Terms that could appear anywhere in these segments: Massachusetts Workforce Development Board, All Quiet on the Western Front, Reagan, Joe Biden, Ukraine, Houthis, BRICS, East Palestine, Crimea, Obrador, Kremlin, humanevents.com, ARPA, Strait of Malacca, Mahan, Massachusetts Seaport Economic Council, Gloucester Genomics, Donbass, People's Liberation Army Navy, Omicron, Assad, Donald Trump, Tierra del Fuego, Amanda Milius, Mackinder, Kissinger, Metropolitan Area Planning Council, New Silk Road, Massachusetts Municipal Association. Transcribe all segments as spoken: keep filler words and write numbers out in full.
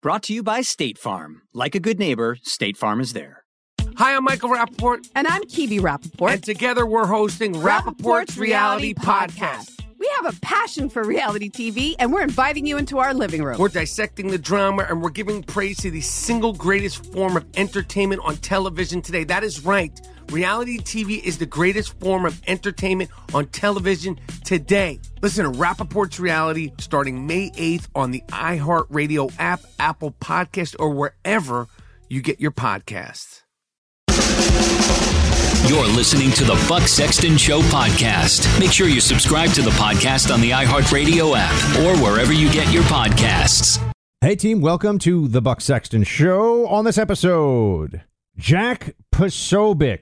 Brought to you by State Farm. Like a good neighbor, State Farm is there. Hi, I'm Michael Rappaport. And I'm Kiwi Rappaport. And together we're hosting Rappaport's, Rappaport's Reality Podcast. Podcast. We have a passion for reality T V, and we're inviting you into our living room. We're dissecting the drama, and we're giving praise to the single greatest form of entertainment on television today. That is right. Reality T V is the greatest form of entertainment on television today. Listen to Rappaport's Reality starting May eighth on the iHeartRadio app, Apple Podcast, or wherever you get your podcasts. You're listening to the Buck Sexton Show podcast. Make sure you subscribe to the podcast on the iHeartRadio app or wherever you get your podcasts. Hey, team, welcome to the Buck Sexton Show. On this episode, Jack Posobiec.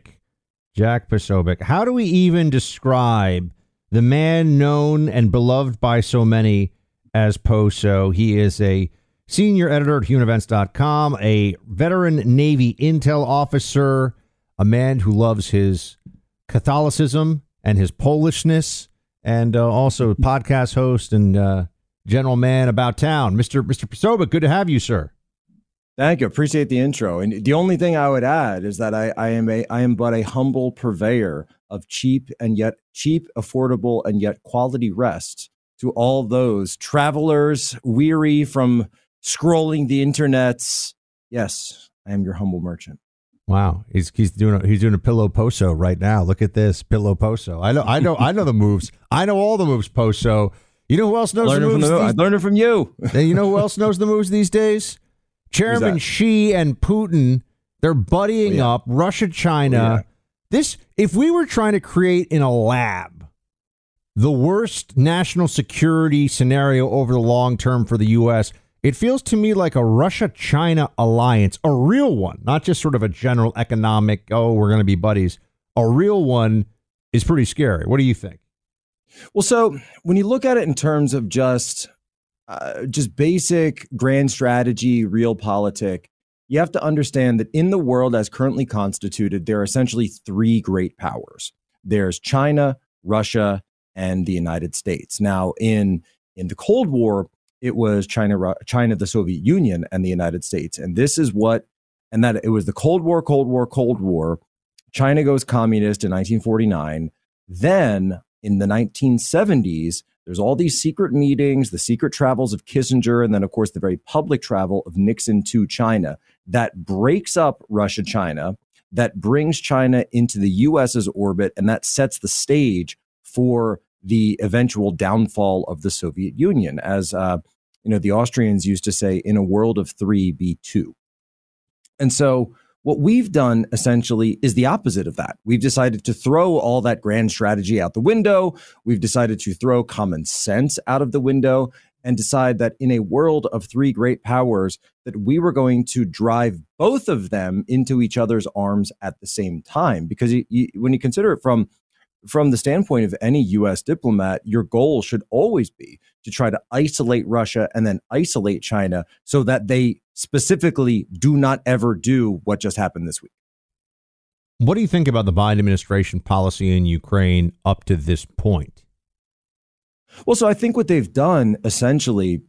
Jack Posobiec. How do we even describe the man known and beloved by so many as Poso? He is a senior editor at human events dot com, a veteran Navy intel officer, a man who loves his Catholicism and his Polishness, and uh, also podcast host and uh, general man about town. Mister Mister Posobiec, good to have you, sir. Thank you. Appreciate the intro. And the only thing I would add is that I, I am a I am but a humble purveyor of cheap and yet cheap, affordable and yet quality rest to all those travelers weary from scrolling the internets. Yes, I am your humble merchant. Wow, he's he's doing a, he's doing a pillow Poso right now. Look at this pillow Poso. I know I know I know the moves. I know all the moves, Poso. You know who else knows the moves? I learned it from you. You know who else knows the moves these days? Chairman Xi and Putin. They're buddying oh, yeah. up. Russia, China. Oh, yeah. This, if we were trying to create in a lab the worst national security scenario over the long term for the U S, it feels to me like a Russia-China alliance, a real one, not just sort of a general economic, oh, we're going to be buddies. A real one is pretty scary. What do you think? Well, so when you look at it in terms of just uh, just basic grand strategy, real politic, you have to understand that in the world as currently constituted, there are essentially three great powers. There's China, Russia, and the United States. Now, in in the Cold War, it was China, China, the Soviet Union, and the United States. And this is what, and that it was the Cold War, Cold War, Cold War. China goes communist in nineteen forty-nine. Then in the nineteen seventies, There's all these secret meetings, the secret travels of Kissinger, and then, of course, the very public travel of Nixon to China that breaks up Russia-China, that brings China into the U S's orbit, and that sets the stage for the eventual downfall of the Soviet Union, as uh, you know, the Austrians used to say, in a world of three, be two. And so what we've done essentially is the opposite of that. We've decided to throw all that grand strategy out the window. We've decided to throw common sense out of the window and decide that in a world of three great powers, that we were going to drive both of them into each other's arms at the same time. Because you, you, when you consider it from From the standpoint of any U S diplomat, your goal should always be to try to isolate Russia and then isolate China so that they specifically do not ever do what just happened this week. What do you think about the Biden administration policy in Ukraine up to this point? Well, so I think what they've done essentially,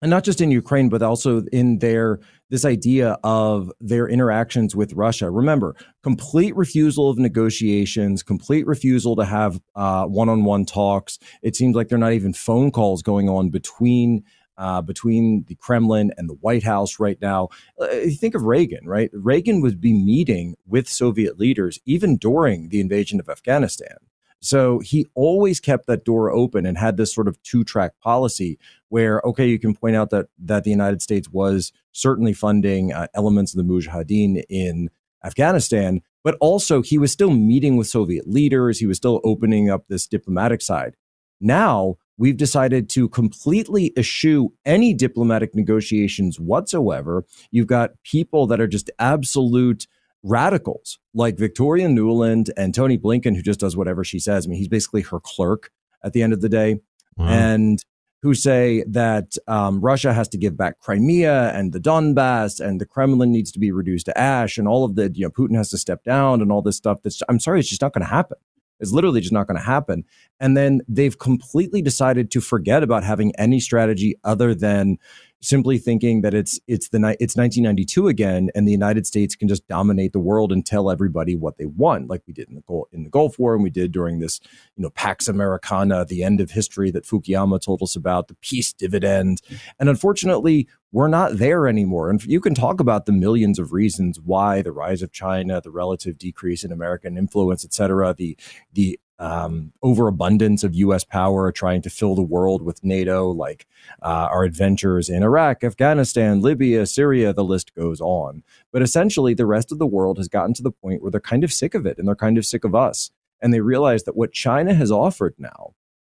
and not just in Ukraine, but also in their this idea of their interactions with Russia. Remember, complete refusal of negotiations, complete refusal to have uh, one-on-one talks. It seems like there are not even phone calls going on between uh, between the Kremlin and the White House right now. Uh, think of Reagan, right? Reagan would be meeting with Soviet leaders even during the invasion of Afghanistan. So he always kept that door open and had this sort of two-track policy where, okay, you can point out that that the United States was certainly funding uh, elements of the Mujahideen in Afghanistan, but also he was still meeting with Soviet leaders. He was still opening up this diplomatic side. Now we've decided to completely eschew any diplomatic negotiations whatsoever. You've got people that are just absolute radicals like Victoria Nuland and Tony Blinken, who just does whatever she says. I mean, he's basically her clerk at the end of the day. Wow. And who say that um, Russia has to give back Crimea and the Donbass and the Kremlin needs to be reduced to ash and all of the, you know, Putin has to step down and all this stuff. That's, I'm sorry, it's just not going to happen. It's literally just not going to happen. And then they've completely decided to forget about having any strategy other than simply thinking that it's it's the it's nineteen ninety-two again, and the United States can just dominate the world and tell everybody what they want, like we did in the Gulf, in the Gulf War, and we did during this, you know, Pax Americana, the end of history that Fukuyama told us about, the peace dividend. And unfortunately, we're not there anymore. And you can talk about the millions of reasons why the rise of China, the relative decrease in American influence, et cetera, the the Um, overabundance of U S power trying to fill the world with NATO, like uh, our adventures in Iraq, Afghanistan, Libya, Syria, the list goes on. But essentially, the rest of the world has gotten to the point where they're kind of sick of it and they're kind of sick of us. And they realize that what China has offered now,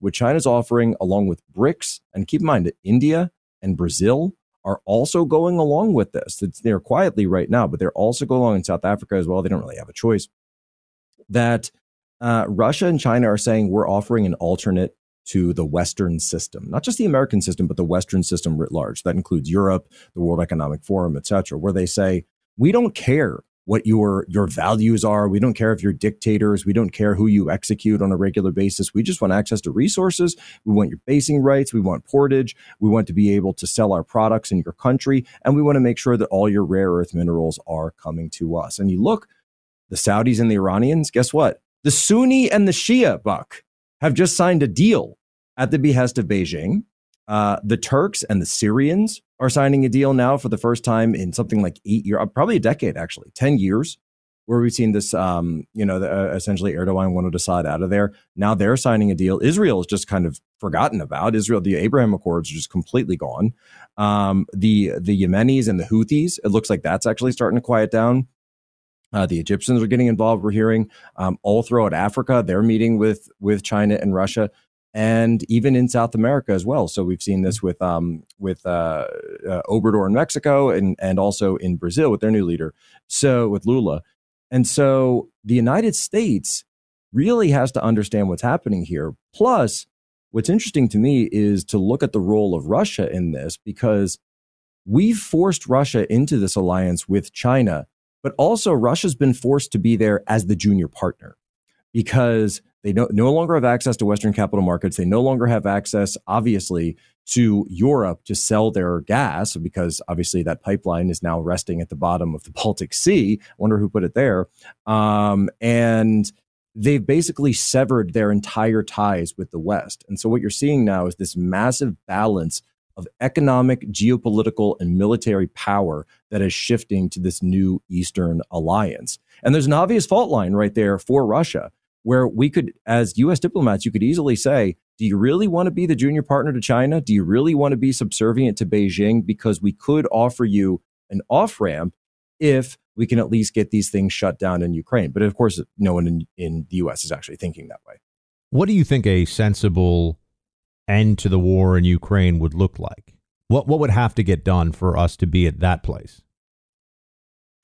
what China's offering along with BRICS, and keep in mind that India and Brazil are also going along with this. It's, they're quietly right now, but they're also going along in South Africa as well. They don't really have a choice. That Uh, Russia and China are saying we're offering an alternate to the Western system, not just the American system, but the Western system writ large. That includes Europe, the World Economic Forum, et cetera, where they say, we don't care what your your values are. We don't care if you're dictators. We don't care who you execute on a regular basis. We just want access to resources. We want your basing rights. We want portage. We want to be able to sell our products in your country. And we want to make sure that all your rare earth minerals are coming to us. And you look, the Saudis and the Iranians, guess what? The Sunni and the Shia, Buck, have just signed a deal at the behest of Beijing. Uh, the Turks and the Syrians are signing a deal now for the first time in something like eight years, probably a decade, actually, ten years, where we've seen this, um, you know, the, uh, essentially Erdogan wanted Assad out of there. Now they're signing a deal. Israel is just kind of forgotten about. Israel, the Abraham Accords are just completely gone. Um, the, the Yemenis and the Houthis, it looks like that's actually starting to quiet down. Uh, the Egyptians are getting involved, we're hearing, um, all throughout Africa. They're meeting with with China and Russia, and even in South America as well. So we've seen this with um, with uh, uh, Obrador in Mexico and, and also in Brazil with their new leader, so with Lula. And so the United States really has to understand what's happening here. Plus, what's interesting to me is to look at the role of Russia in this, because we've forced Russia into this alliance with China. But also, Russia's been forced to be there as the junior partner because they no, no longer have access to Western capital markets. They no longer have access, obviously, to Europe to sell their gas, because obviously that pipeline is now resting at the bottom of the Baltic Sea. I wonder who put it there. Um, and they've basically severed their entire ties with the West. And so what you're seeing now is this massive balance of economic, geopolitical, and military power that is shifting to this new Eastern alliance. And there's an obvious fault line right there for Russia, where we could, as U S diplomats, you could easily say, do you really want to be the junior partner to China? Do you really want to be subservient to Beijing? Because we could offer you an off-ramp if we can at least get these things shut down in Ukraine. But of course, no one in, in the U S is actually thinking that way. What do you think a sensible end to the war in Ukraine would look like? What what would have to get done for us to be at that place?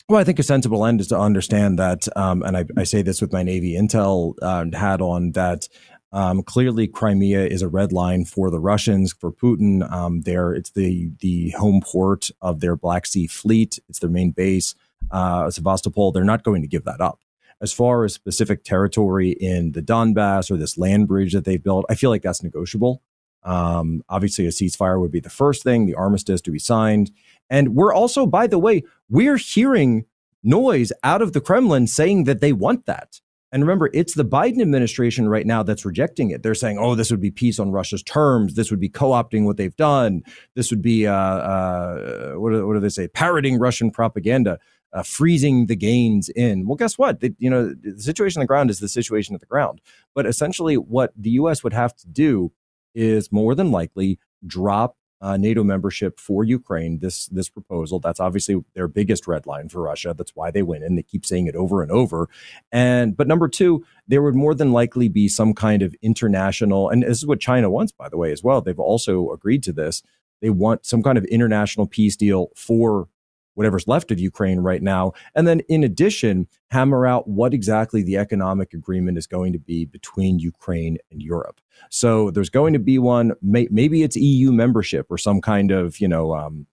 Well, I think a sensible end is to understand that, um, and I, I say this with my Navy intel uh, hat on, that um, clearly Crimea is a red line for the Russians, for Putin. Um, there, it's the the home port of their Black Sea fleet. It's their main base, uh, Sevastopol. They're not going to give that up. As far as specific territory in the Donbass or this land bridge that they've built, I feel like that's negotiable. Um, obviously, a ceasefire would be the first thing, the armistice to be signed. And we're also, by the way, we're hearing noise out of the Kremlin saying that they want that. And remember, it's the Biden administration right now that's rejecting it. They're saying, oh, this would be peace on Russia's terms. This would be co-opting what they've done. This would be, uh, uh, what, do, what do they say, parroting Russian propaganda, uh, freezing the gains in. Well, guess what? They, you know, the situation on the ground is the situation at the ground. But essentially what the U S would have to do is more than likely drop uh, NATO membership for Ukraine, this this proposal. That's obviously their biggest red line for Russia. That's why they went in. They keep saying it over and over. And but number two, there would more than likely be some kind of international, and this is what China wants, by the way, as well. They've also agreed to this. They want some kind of international peace deal for whatever's left of Ukraine right now. And then in addition, hammer out what exactly the economic agreement is going to be between Ukraine and Europe. So there's going to be one, may, maybe it's E U membership or some kind of, you know, um,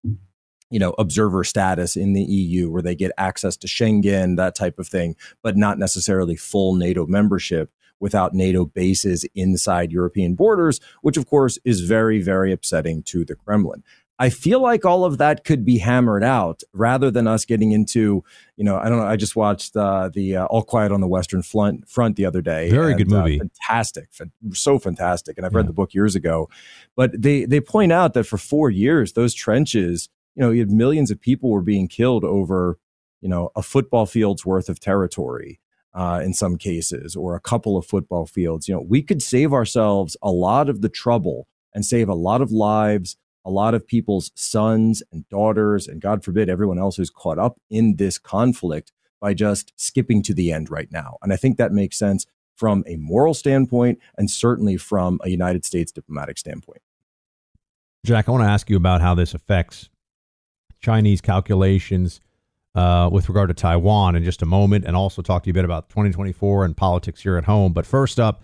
you know, observer status in the E U where they get access to Schengen, that type of thing, but not necessarily full NATO membership without NATO bases inside European borders, which of course is very, very upsetting to the Kremlin. I feel like all of that could be hammered out rather than us getting into, you know, I don't know. I just watched uh, the uh, All Quiet on the Western Front the other day. Very and, good movie. Uh, fantastic. So fantastic. And I've yeah. read the book years ago. But they, they point out that for four years, those trenches, you know, you had millions of people were being killed over, you know, a football field's worth of territory uh, in some cases, or a couple of football fields. You know, we could save ourselves a lot of the trouble and save a lot of lives, a lot of people's sons and daughters, and God forbid, everyone else who's caught up in this conflict by just skipping to the end right now. And I think that makes sense from a moral standpoint and certainly from a United States diplomatic standpoint. Jack, I want to ask you about how this affects Chinese calculations uh, with regard to Taiwan in just a moment, and also talk to you a bit about twenty twenty-four and politics here at home. But first up,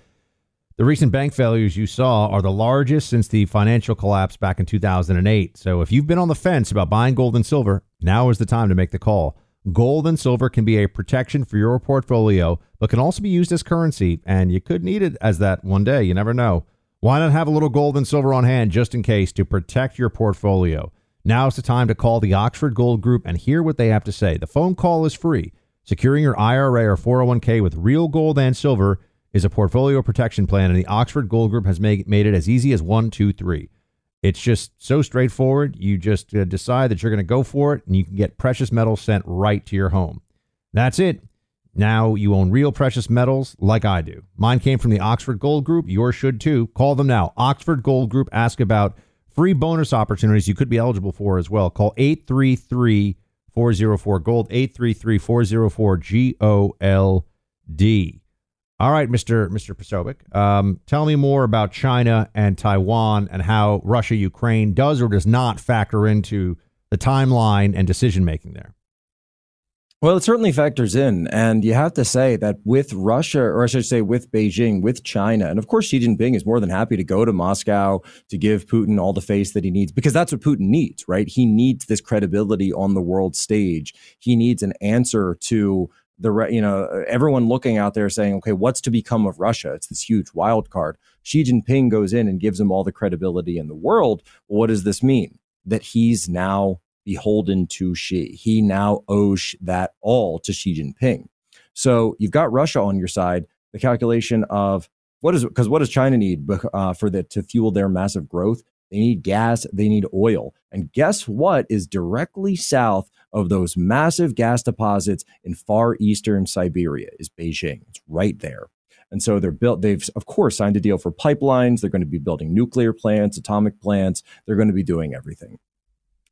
the recent bank failures you saw are the largest since the financial collapse back in two thousand eight. So if you've been on the fence about buying gold and silver, now is the time to make the call. Gold and silver can be a protection for your portfolio, but can also be used as currency, and you could need it as that one day. You never know. Why not have a little gold and silver on hand just in case to protect your portfolio? Now is the time to call the Oxford Gold Group and hear what they have to say. The phone call is free. Securing your I R A or four oh one k with real gold and silver is a portfolio protection plan, and the Oxford Gold Group has made, made it as easy as one, two, three. It's just so straightforward. You just uh, decide that you're going to go for it, and you can get precious metals sent right to your home. That's it. Now you own real precious metals like I do. Mine came from the Oxford Gold Group. Yours should too. Call them now. Oxford Gold Group. Ask about free bonus opportunities you could be eligible for as well. Call eight three three, four oh four, GOLD, eight three three, four oh four, G O L D. All right, Mister Mister Posobiec, um, tell me more about China and Taiwan and how Russia-Ukraine does or does not factor into the timeline and decision-making there. Well, it certainly factors in. And you have to say that with Russia, or I should say with Beijing, with China, and of course, Xi Jinping is more than happy to go to Moscow to give Putin all the face that he needs, because that's what Putin needs, right? He needs this credibility on the world stage. He needs an answer to the, you know, everyone looking out there saying, OK, what's to become of Russia? It's this huge wild card. Xi Jinping goes in and gives him all the credibility in the world. What does this mean? That he's now beholden to Xi. He now owes that all to Xi Jinping. So you've got Russia on your side. the calculation of what is, because what does China need uh, for the, to fuel their massive growth? They need gas, they need oil. And guess what is directly south of those massive gas deposits in far eastern Siberia is Beijing. It's right there. And so they're built, they've, of course, signed a deal for pipelines. They're going to be building nuclear plants, atomic plants. They're going to be doing everything.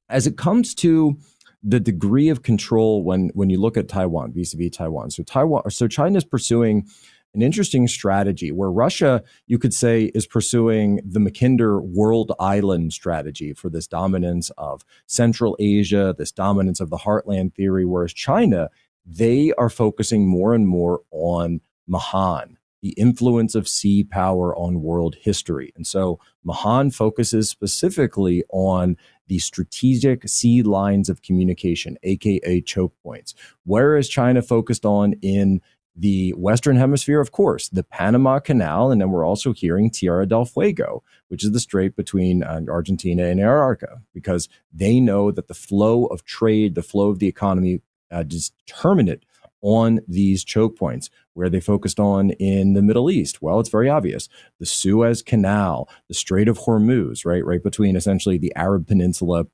As it comes to the degree of control when, when you look at Taiwan, vis-a-vis Taiwan. So Taiwan, so China's pursuing an interesting strategy where Russia, you could say, is pursuing the Mackinder world island strategy for this dominance of Central Asia, this dominance of the heartland theory, whereas China, they are focusing more and more on Mahan, the influence of sea power on world history. And so Mahan focuses specifically on the strategic sea lines of communication, aka choke points. Where is China focused on in the Western Hemisphere? Of course, the Panama Canal, and then we're also hearing Tierra del Fuego, which is the strait between uh, Argentina and Antarctica, because they know that the flow of trade, the flow of the economy uh, is determinant on these choke points. Where they focused on in the Middle East? Well, it's very obvious. The Suez Canal, the Strait of Hormuz, right, right between essentially the Arab Peninsula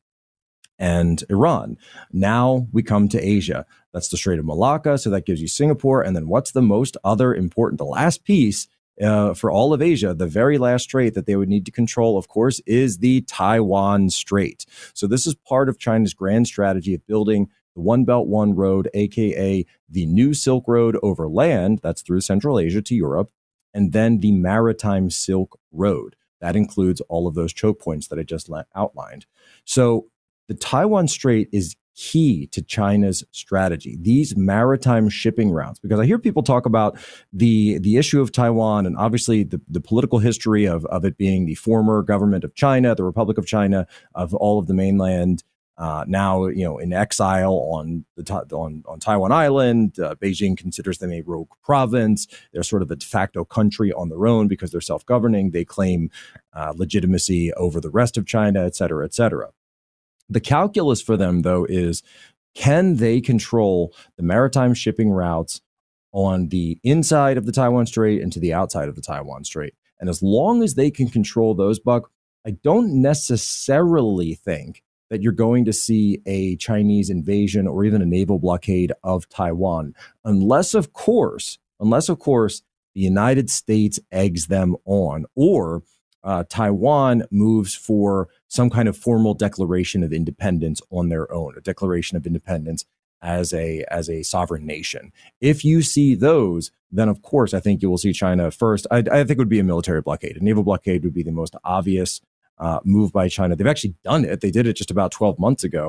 and Iran. Now we come to Asia. That's the Strait of Malacca. So that gives you Singapore. And then what's the most other important, the last piece uh, for all of Asia, the very last strait that they would need to control, of course, is the Taiwan Strait. So this is part of China's grand strategy of building the One Belt One Road, aka the New Silk Road over land, that's through Central Asia to Europe, and then the Maritime Silk Road. That includes all of those choke points that I just outlined. So the Taiwan Strait is key to China's strategy, these maritime shipping routes, because I hear people talk about the the issue of Taiwan and obviously the, the political history of, of it being the former government of China, the Republic of China, of all of the mainland. Uh, now, you know, in exile on the on, on Taiwan Island, uh, Beijing considers them a rogue province. They're sort of a de facto country on their own because they're self-governing. They claim uh, legitimacy over the rest of China, et cetera, et cetera. The calculus for them, though, is can they control the maritime shipping routes on the inside of the Taiwan Strait and to the outside of the Taiwan Strait? And as long as they can control those, Buck, I don't necessarily think that you're going to see a Chinese invasion or even a naval blockade of Taiwan, unless, of course, unless, of course, the United States eggs them on, or uh, Taiwan moves for some kind of formal declaration of independence on their own, a declaration of independence as a as a sovereign nation. If you see those, then, of course, I think you will see China first. I, I think it would be a military blockade. A naval blockade would be the most obvious Uh, move by China. They've actually done it. They did it just about twelve months ago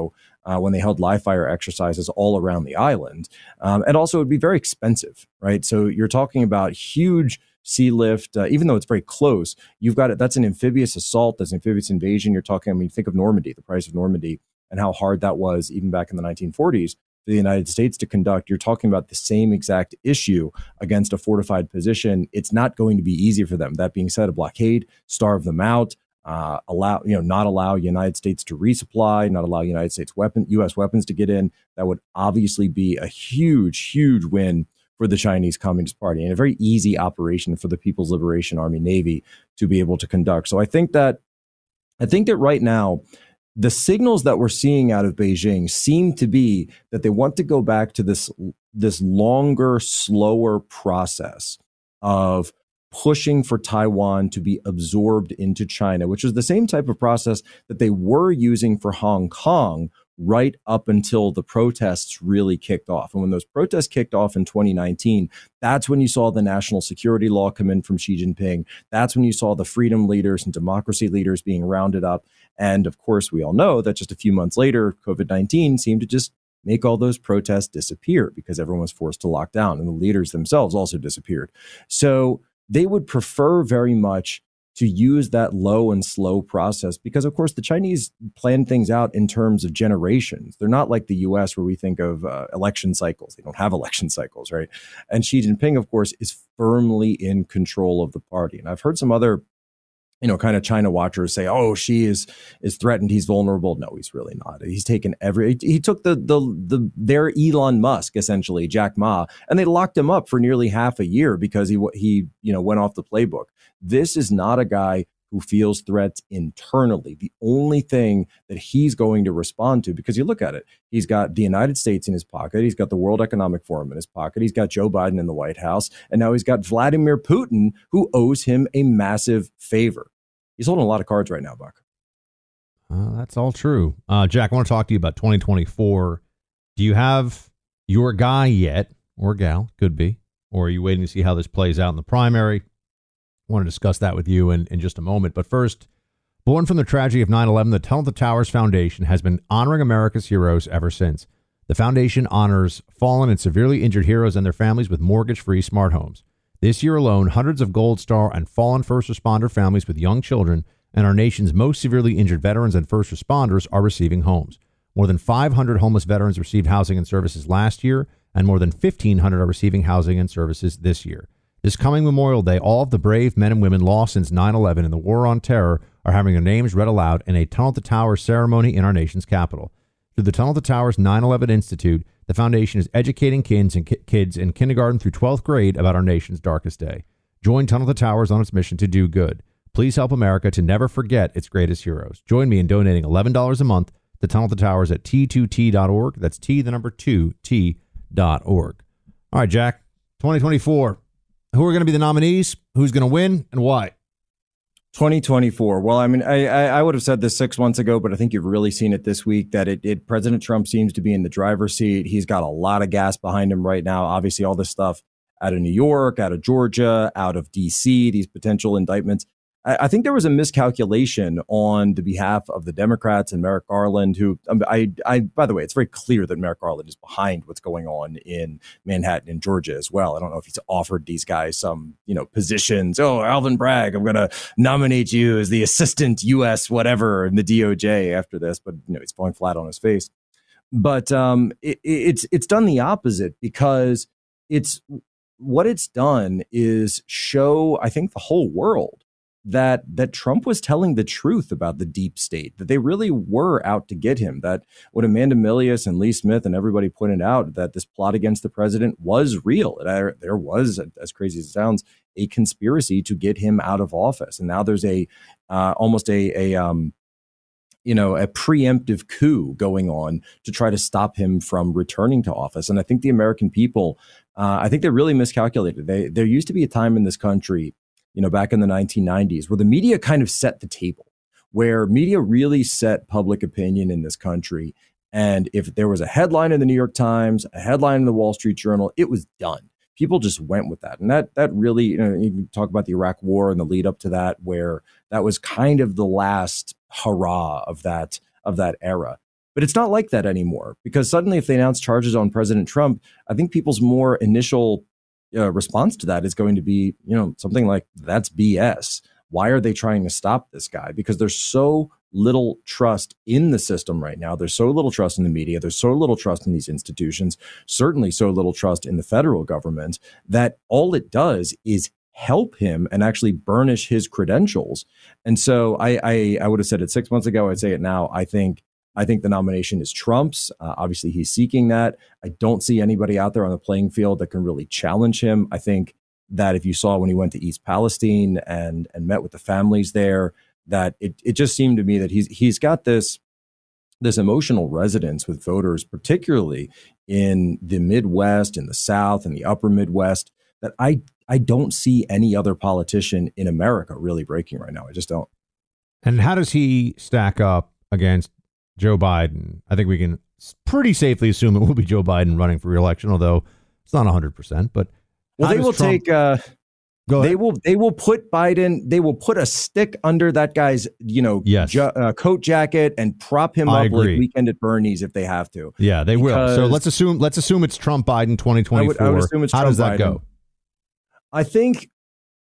uh, when they held live fire exercises all around the island. Um, and also, it would be very expensive, right? So you're talking about huge sea lift, uh, even though it's very close. You've got it. That's an amphibious assault. That's an amphibious invasion. You're talking, I mean, think of Normandy, the price of Normandy, and how hard that was even back in the nineteen forties for the United States to conduct. You're talking about the same exact issue against a fortified position. It's not going to be easy for them. That being said, a blockade, starve them out, Uh, allow, you know, not allow United States to resupply, not allow United States weapon, U S weapons to get in. That would obviously be a huge, huge win for the Chinese Communist Party and a very easy operation for the People's Liberation Army Navy to be able to conduct. So I think that, I think that right now, the signals that we're seeing out of Beijing seem to be that they want to go back to this, this longer, slower process of pushing for Taiwan to be absorbed into China, which is the same type of process that they were using for Hong Kong right up until the protests really kicked off. And when those protests kicked off in twenty nineteen, that's when you saw the national security law come in from Xi Jinping. That's when you saw the freedom leaders and democracy leaders being rounded up. And of course, we all know that just a few months later, COVID nineteen seemed to just make all those protests disappear because everyone was forced to lock down and the leaders themselves also disappeared. So they would prefer very much to use that low and slow process because, of course, the Chinese plan things out in terms of generations. They're not like the U S where we think of uh, election cycles. They don't have election cycles, right? And Xi Jinping, of course, is firmly in control of the party. And I've heard some other you know, kind of China watchers say, oh, she is is threatened, he's vulnerable. No, he's really not. He's taken every, he, he took the, the, the, their Elon Musk, essentially, Jack Ma, and they locked him up for nearly half a year because he, he, you know, went off the playbook. This is not a guy who feels threats internally. The only thing that he's going to respond to, because you look at it, he's got the United States in his pocket, he's got the World Economic Forum in his pocket, he's got Joe Biden in the White House, and now he's got Vladimir Putin, who owes him a massive favor. He's holding a lot of cards right now, Buck. Uh, that's all true. Uh, Jack, I want to talk to you about twenty twenty-four. Do you have your guy yet, or gal, could be, or are you waiting to see how this plays out in the primary? I want to discuss that with you in, in just a moment. But first, born from the tragedy of nine eleven, the Tunnel to Towers Foundation has been honoring America's heroes ever since. The foundation honors fallen and severely injured heroes and their families with mortgage-free smart homes. This year alone, hundreds of Gold Star and fallen first responder families with young children and our nation's most severely injured veterans and first responders are receiving homes. More than five hundred homeless veterans received housing and services last year, and more than fifteen hundred are receiving housing and services this year. This coming Memorial Day, all of the brave men and women lost since nine eleven in the War on Terror are having their names read aloud in a Tunnel to Towers ceremony in our nation's capital. Through the Tunnel to Towers nine eleven Institute, the foundation is educating kids and ki- kids in kindergarten through twelfth grade about our nation's darkest day. Join Tunnel to Towers on its mission to do good. Please help America to never forget its greatest heroes. Join me in donating eleven dollars a month to Tunnel to Towers at T two T dot org. That's T, the number two, T dot org. All right, Jack, twenty twenty-four. Who are going to be the nominees? Who's going to win and why? twenty twenty-four. Well, I mean, I, I would have said this six months ago, but I think you've really seen it this week that it, it President Trump seems to be in the driver's seat. He's got a lot of gas behind him right now. Obviously, all this stuff out of New York, out of Georgia, out of D C, these potential indictments. I, I think there was a miscalculation on the behalf of the Democrats and Merrick Garland, who I, I, by the way, it's very clear that Merrick Garland is behind what's going on in Manhattan and Georgia as well. I don't know if he's offered these guys some, you know, positions. Oh, Alvin Bragg, I'm going to nominate you as the assistant U S whatever in the D O J after this. But, you know, he's falling flat on his face. But um, it, it's it's done the opposite because it's what it's done is show, I think, the whole world that that Trump was telling the truth about the deep state, that they really were out to get him, that what Amanda Milius and Lee Smith and everybody pointed out, that this plot against the president was real. There, there was, as crazy as it sounds, a conspiracy to get him out of office. And now there's a uh, almost a, a um, you know, a preemptive coup going on to try to stop him from returning to office. And I think the American people, uh, I think they really miscalculated. They, there used to be a time in this country, you know, back in the nineteen nineties, where the media kind of set the table, where media really set public opinion in this country. And if there was a headline in the New York Times, a headline in the Wall Street Journal, it was done. People just went with that. And that that really, you know, you can talk about the Iraq War and the lead up to that, where that was kind of the last hurrah of that of that era. But it's not like that anymore, because suddenly if they announce charges on President Trump, I think people's more initial Uh, response to that is going to be, you know, something like, that's B S. Why are they trying to stop this guy? Because there's so little trust in the system right now. There's so little trust in the media. There's so little trust in these institutions, certainly so little trust in the federal government, that all it does is help him and actually burnish his credentials. And so I, I, I would have said it six months ago. I'd say it now. I think I think the nomination is Trump's. Uh, obviously, he's seeking that. I don't see anybody out there on the playing field that can really challenge him. I think that if you saw when he went to East Palestine and and met with the families there, that it it just seemed to me that he's he's got this this emotional resonance with voters, particularly in the Midwest, in the South, in the upper Midwest, that I I don't see any other politician in America really breaking right now. I just don't. And how does he stack up against Joe Biden? I think we can pretty safely assume it will be Joe Biden running for reelection, although it's not one hundred percent. But well, they will Trump... take uh, Go ahead. They will they will put Biden. They will put a stick under that guy's, you know, yes. ju- uh, coat jacket and prop him I up agree. like Weekend at Bernie's if they have to. Yeah, they because... will. So let's assume let's assume it's Trump Biden twenty twenty-four. I would, I would assume it's How Trump does that Biden. go? I think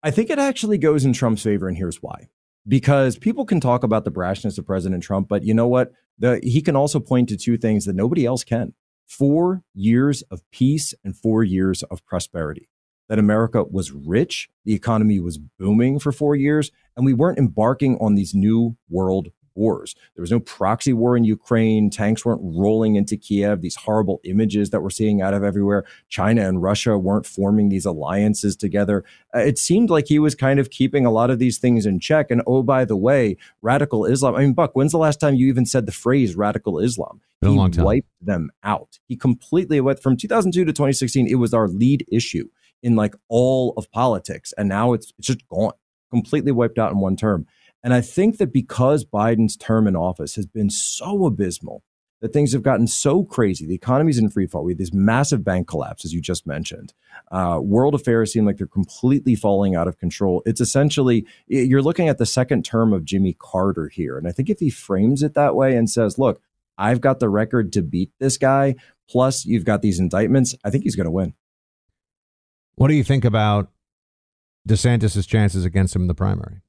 I think it actually goes in Trump's favor. And here's why. Because people can talk about the brashness of President Trump, but you know what? The, he can also point to two things that nobody else can. Four years of peace and four years of prosperity. that America was rich, the economy was booming for four years, and we weren't embarking on these new world wars. There was no proxy war in Ukraine. Tanks weren't rolling into Kiev, these horrible images that we're seeing out of everywhere. China and Russia weren't forming these alliances together. Uh, it seemed like he was kind of keeping a lot of these things in check. And oh, by the way, radical Islam. I mean, Buck, when's the last time you even said the phrase radical Islam? Been a long time. He wiped them out. He completely went from two thousand two to twenty sixteen. It was our lead issue in like all of politics. And now it's, it's just gone, completely wiped out in one term. And I think that because Biden's term in office has been so abysmal, that things have gotten so crazy, the economy's in free fall, we have this massive bank collapse, as you just mentioned, uh, world affairs seem like they're completely falling out of control. It's essentially, you're looking at the second term of Jimmy Carter here. And I think if he frames it that way and says, look, I've got the record to beat this guy, plus you've got these indictments, I think he's going to win. What do you think about DeSantis's chances against him in the primary?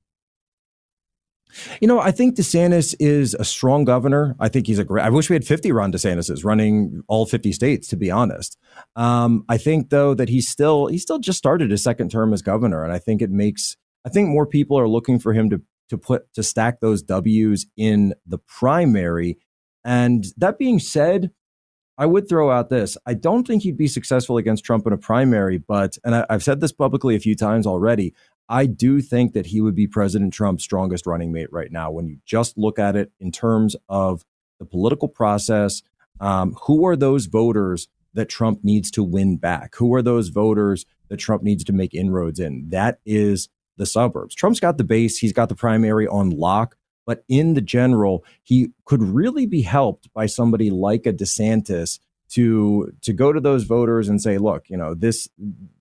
You know, I think DeSantis is a strong governor. I think he's a great, I wish we had fifty Ron DeSantis's running all fifty states, to be honest. Um, I think, though, that he's still he still just started his second term as governor. And I think it makes I think more people are looking for him to to put to stack those W's in the primary. And that being said, I would throw out this. I don't think he'd be successful against Trump in a primary. But and I, I've said this publicly a few times already. I do think that he would be President Trump's strongest running mate right now when you just look at it in terms of the political process. Um, who are those voters that Trump needs to win back? Who are those voters that Trump needs to make inroads in? That is the suburbs. Trump's got the base. He's got the primary on lock. But in the general, he could really be helped by somebody like a DeSantis to to go to those voters and say, look, you know, this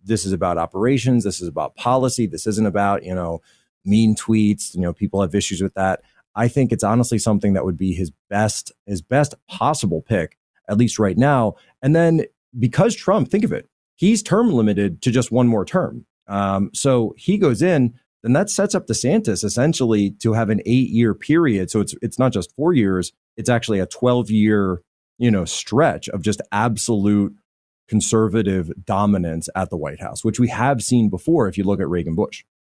this is about operations. This is about policy. This isn't about, you know, mean tweets. You know, people have issues with that. I think it's honestly something that would be his best his best possible pick, at least right now. And then because Trump, think of it, he's term limited to just one more term. Um, so he goes in, then that sets up DeSantis essentially to have an eight year period. So it's it's not just four years. It's actually a twelve year you know, stretch of just absolute conservative dominance at the White House, which we have seen before if you look at Reagan Bush.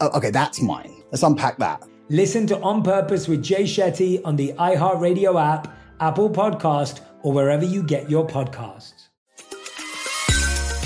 Oh, okay, that's mine. Let's unpack that. Listen to On Purpose with Jay Shetty on the iHeartRadio app, Apple Podcast, or wherever you get your podcasts.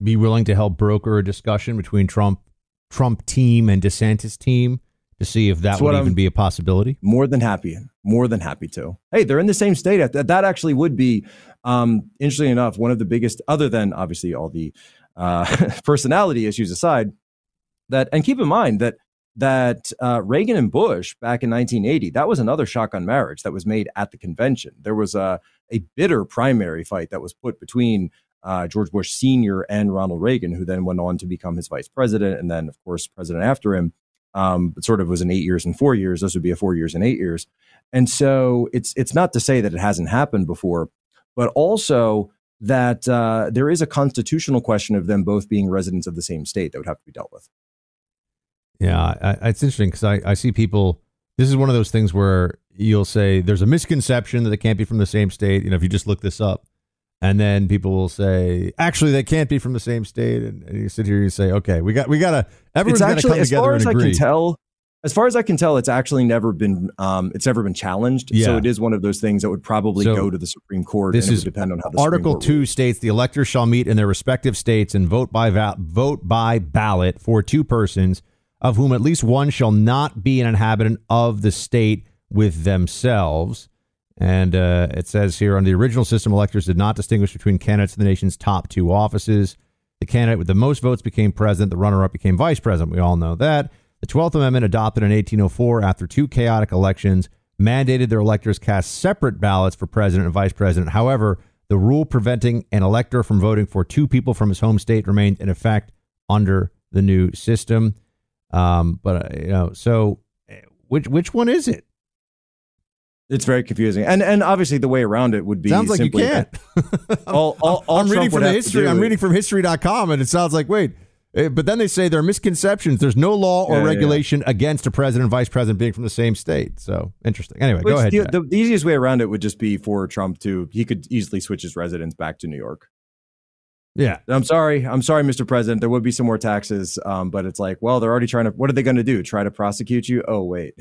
be willing to help broker a discussion between Trump, Trump team and DeSantis team to see if that That's would even I'm be a possibility? More than happy. More than happy to. Hey, they're in the same state. That actually would be, um, interestingly enough, one of the biggest, other than obviously all the uh, personality issues aside, that, and keep in mind that that uh, Reagan and Bush back in nineteen eighty, that was another shotgun marriage that was made at the convention. There was a, a bitter primary fight that was put between Uh, George Bush Senior and Ronald Reagan, who then went on to become his vice president and then, of course, president after him. Um, but sort of was an eight years and four years. This would be a four years and eight years. And so it's it's not to say that it hasn't happened before, but also that uh, there is a constitutional question of them both being residents of the same state that would have to be dealt with. Yeah, I, it's interesting because I, I see people. This is one of those things where you'll say there's a misconception that they can't be from the same state. You know, if you just look this up. And then people will say, actually, they can't be from the same state. And, and you sit here and you say, OK, we got we got to everyone's got to come together far as and I agree. Can tell, as far as I can tell, it's actually never been um, it's never been challenged. Yeah. So it is one of those things that would probably so go to the Supreme Court. This and is it would depend on how the Article Supreme Court two rules. States the electors shall meet in their respective states and vote by va- vote by ballot for two persons of whom at least one shall not be an inhabitant of the state with themselves. And uh, it says here, under the original system, electors did not distinguish between candidates in the nation's top two offices. The candidate with the most votes became president. The runner-up became vice president. We all know that. The twelfth Amendment, adopted in eighteen oh four after two chaotic elections, mandated their electors cast separate ballots for president and vice president. However, the rule preventing an elector from voting for two people from his home state remained in effect under the new system. Um, but, uh, you know, so which which one is it? It's very confusing. And and obviously the way around it would be sounds like simply you can't. all, all, all I'm Trump reading from the history. I'm reading from history dot com and it sounds like, wait, but then they say there are misconceptions. There's no law or yeah, regulation yeah. against a president and vice president being from the same state. So interesting. Anyway, Which go ahead. The, the, the easiest way around it would just be for Trump to he could easily switch his residence back to New York. Yeah, I'm sorry. I'm sorry, Mister President. There would be some more taxes. Um, but it's like, well, they're already trying to. What are they going to do? Try to prosecute you? Oh, wait.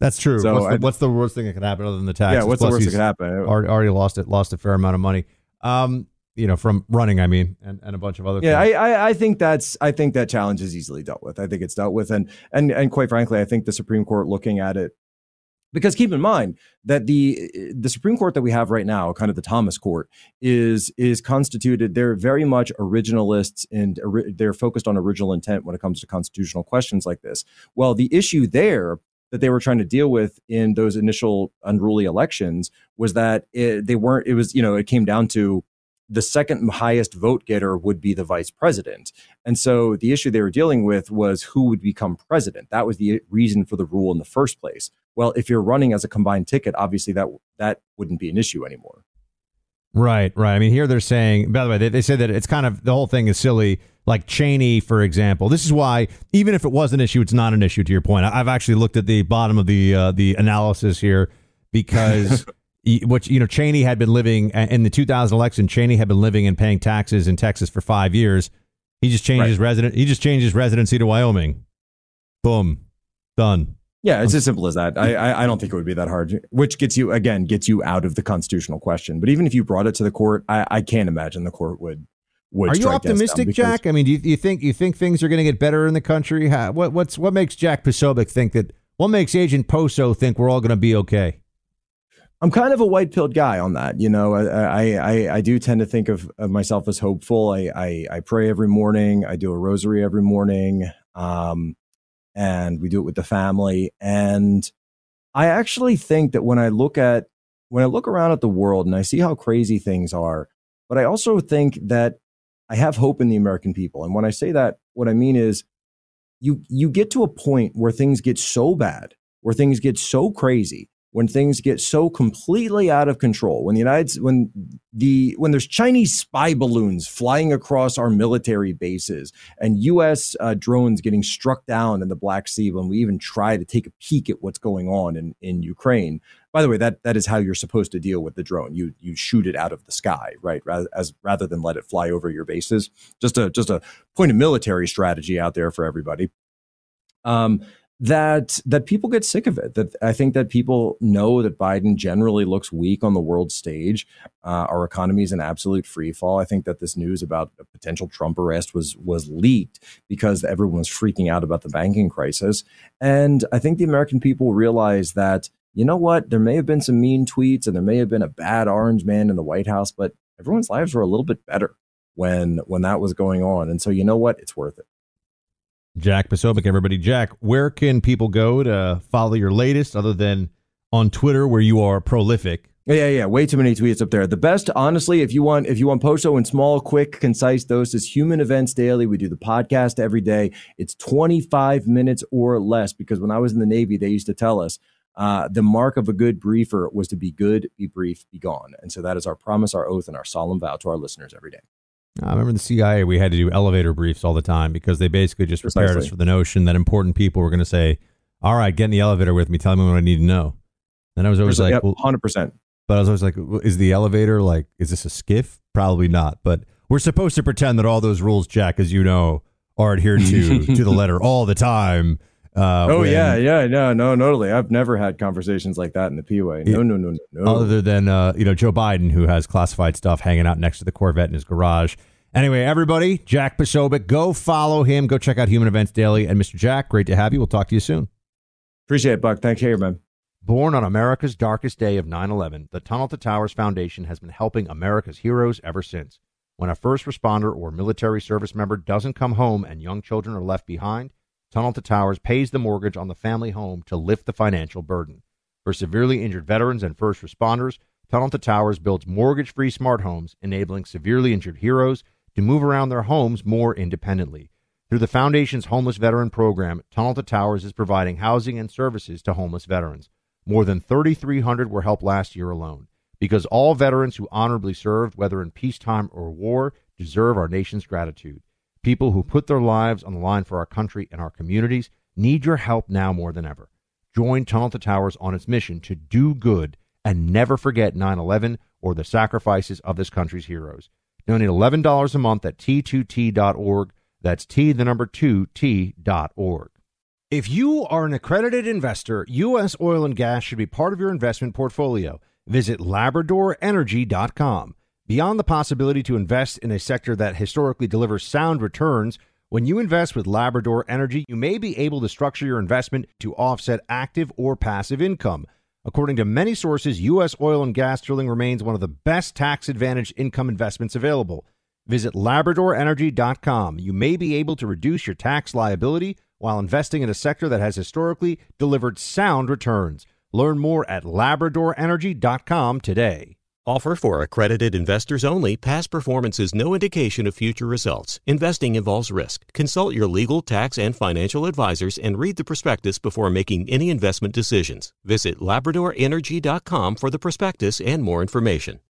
That's true. So what's, the, I, what's the worst thing that could happen other than the taxes? Yeah, what's Plus the worst that could happen? Already, already lost it. Lost a fair amount of money. Um, you know, from running, I mean, and, and a bunch of other. Yeah, things. I, I I think that's I think that challenge is easily dealt with. I think it's dealt with, and and and quite frankly, I think the Supreme Court looking at it, because keep in mind that the the Supreme Court that we have right now, kind of the Thomas Court, is is constituted. They're very much originalists and or, they're focused on original intent when it comes to constitutional questions like this. Well, the issue there that they were trying to deal with in those initial unruly elections was that it, they weren't, it was, you know, it came down to the second highest vote getter would be the vice president. And so the issue they were dealing with was who would become president. That was the reason for the rule in the first place. Well, if you're running as a combined ticket, obviously that that wouldn't be an issue anymore. Right, right. I mean, here they're saying, by the way, they, they say that it's kind of, the whole thing is silly. Like Cheney, for example. This is why, even if it was an issue, it's not an issue, to your point. I've actually looked at the bottom of the uh, the analysis here because, which, you know, Cheney had been living in the two thousand election. Cheney had been living and paying taxes in Texas for five years. He just changed right. his resident. He just changed his residency to Wyoming. Boom. Done. Yeah, it's as simple as that. I, I I don't think it would be that hard, which gets you, again, gets you out of the constitutional question. But even if you brought it to the court, I, I can't imagine the court would. Are you optimistic, Jack? I mean, do you, you think you think things are going to get better in the country? How, what what's what makes Jack Posobiec think that? What makes Agent Poso think we're all going to be okay? I'm kind of a white-pilled guy on that. You know, I I I do tend to think of, of myself as hopeful. I, I I pray every morning. I do a rosary every morning, um, and we do it with the family. And I actually think that when I look at when I look around at the world and I see how crazy things are, but I also think that I have hope in the American people. And when I say that, what I mean is you you get to a point where things get so bad, where things get so crazy when things get so completely out of control, when the United when the when there's Chinese spy balloons flying across our military bases and U S uh, drones getting struck down in the Black Sea, when we even try to take a peek at what's going on in, in Ukraine. By the way, that that is how you're supposed to deal with the drone. You you shoot it out of the sky, right? Rather, as rather than let it fly over your bases. Just a just a point of military strategy out there for everybody. Um, that that people get sick of it. That I think that people know that Biden generally looks weak on the world stage. Uh, our economy is in absolute free fall. I think that this news about a potential Trump arrest was was leaked because everyone was freaking out about the banking crisis. And I think the American people realize that, you know what, there may have been some mean tweets and there may have been a bad orange man in the White House, but everyone's lives were a little bit better when when that was going on. And so, you know what, it's worth it. Jack Posobiec, everybody. Jack, where can people go to follow your latest other than on Twitter, where you are prolific? Yeah, yeah, way too many tweets up there. The best, honestly, if you want if you want Poso in small, quick, concise doses, Human Events Daily. We do the podcast every day. It's twenty-five minutes or less, because when I was in the Navy, they used to tell us, Uh, the mark of a good briefer was to be good, be brief, be gone. And so that is our promise, our oath, and our solemn vow to our listeners every day. I remember in the C I A, we had to do elevator briefs all the time because they basically just prepared Precisely. us for the notion that important people were going to say, all right, get in the elevator with me. Tell me what I need to know. And I was always There's, like, yep, well, one hundred percent. But I was always like, well, is the elevator like, is this a skiff? Probably not. But we're supposed to pretend that all those rules, Jack, as you know, are adhered to to the letter all the time. Uh, oh, when, yeah, yeah, no, no, totally. I've never had conversations like that in the P-Way. No, it, no, no, no, no. Other than, uh, you know, Joe Biden, who has classified stuff hanging out next to the Corvette in his garage. Anyway, everybody, Jack Posobiec, go follow him. Go check out Human Events Daily. And Mister Jack, great to have you. We'll talk to you soon. Appreciate it, Buck. Thank you, man. Born on America's darkest day of nine eleven, the Tunnel to Towers Foundation has been helping America's heroes ever since. When a first responder or military service member doesn't come home and young children are left behind, Tunnel to Towers pays the mortgage on the family home to lift the financial burden. For severely injured veterans and first responders, Tunnel to Towers builds mortgage-free smart homes, enabling severely injured heroes to move around their homes more independently. Through the Foundation's Homeless Veteran Program, Tunnel to Towers is providing housing and services to homeless veterans. More than three thousand three hundred were helped last year alone, because all veterans who honorably served, whether in peacetime or war, deserve our nation's gratitude. People who put their lives on the line for our country and our communities need your help now more than ever. Join Tunnel to Towers on its mission to do good and never forget nine eleven or the sacrifices of this country's heroes. Donate eleven dollars a month at T two T dot org. That's T, the number two, T dot org. If you are an accredited investor, U S oil and gas should be part of your investment portfolio. Visit Labrador Energy dot com. Beyond the possibility to invest in a sector that historically delivers sound returns, when you invest with Labrador Energy, you may be able to structure your investment to offset active or passive income. According to many sources, U S oil and gas drilling remains one of the best tax-advantaged income investments available. Visit Labrador Energy dot com. You may be able to reduce your tax liability while investing in a sector that has historically delivered sound returns. Learn more at Labrador Energy dot com today. Offer for accredited investors only. Past performance is no indication of future results. Investing involves risk. Consult your legal, tax, and financial advisors and read the prospectus before making any investment decisions. Visit Labrador Energy dot com for the prospectus and more information.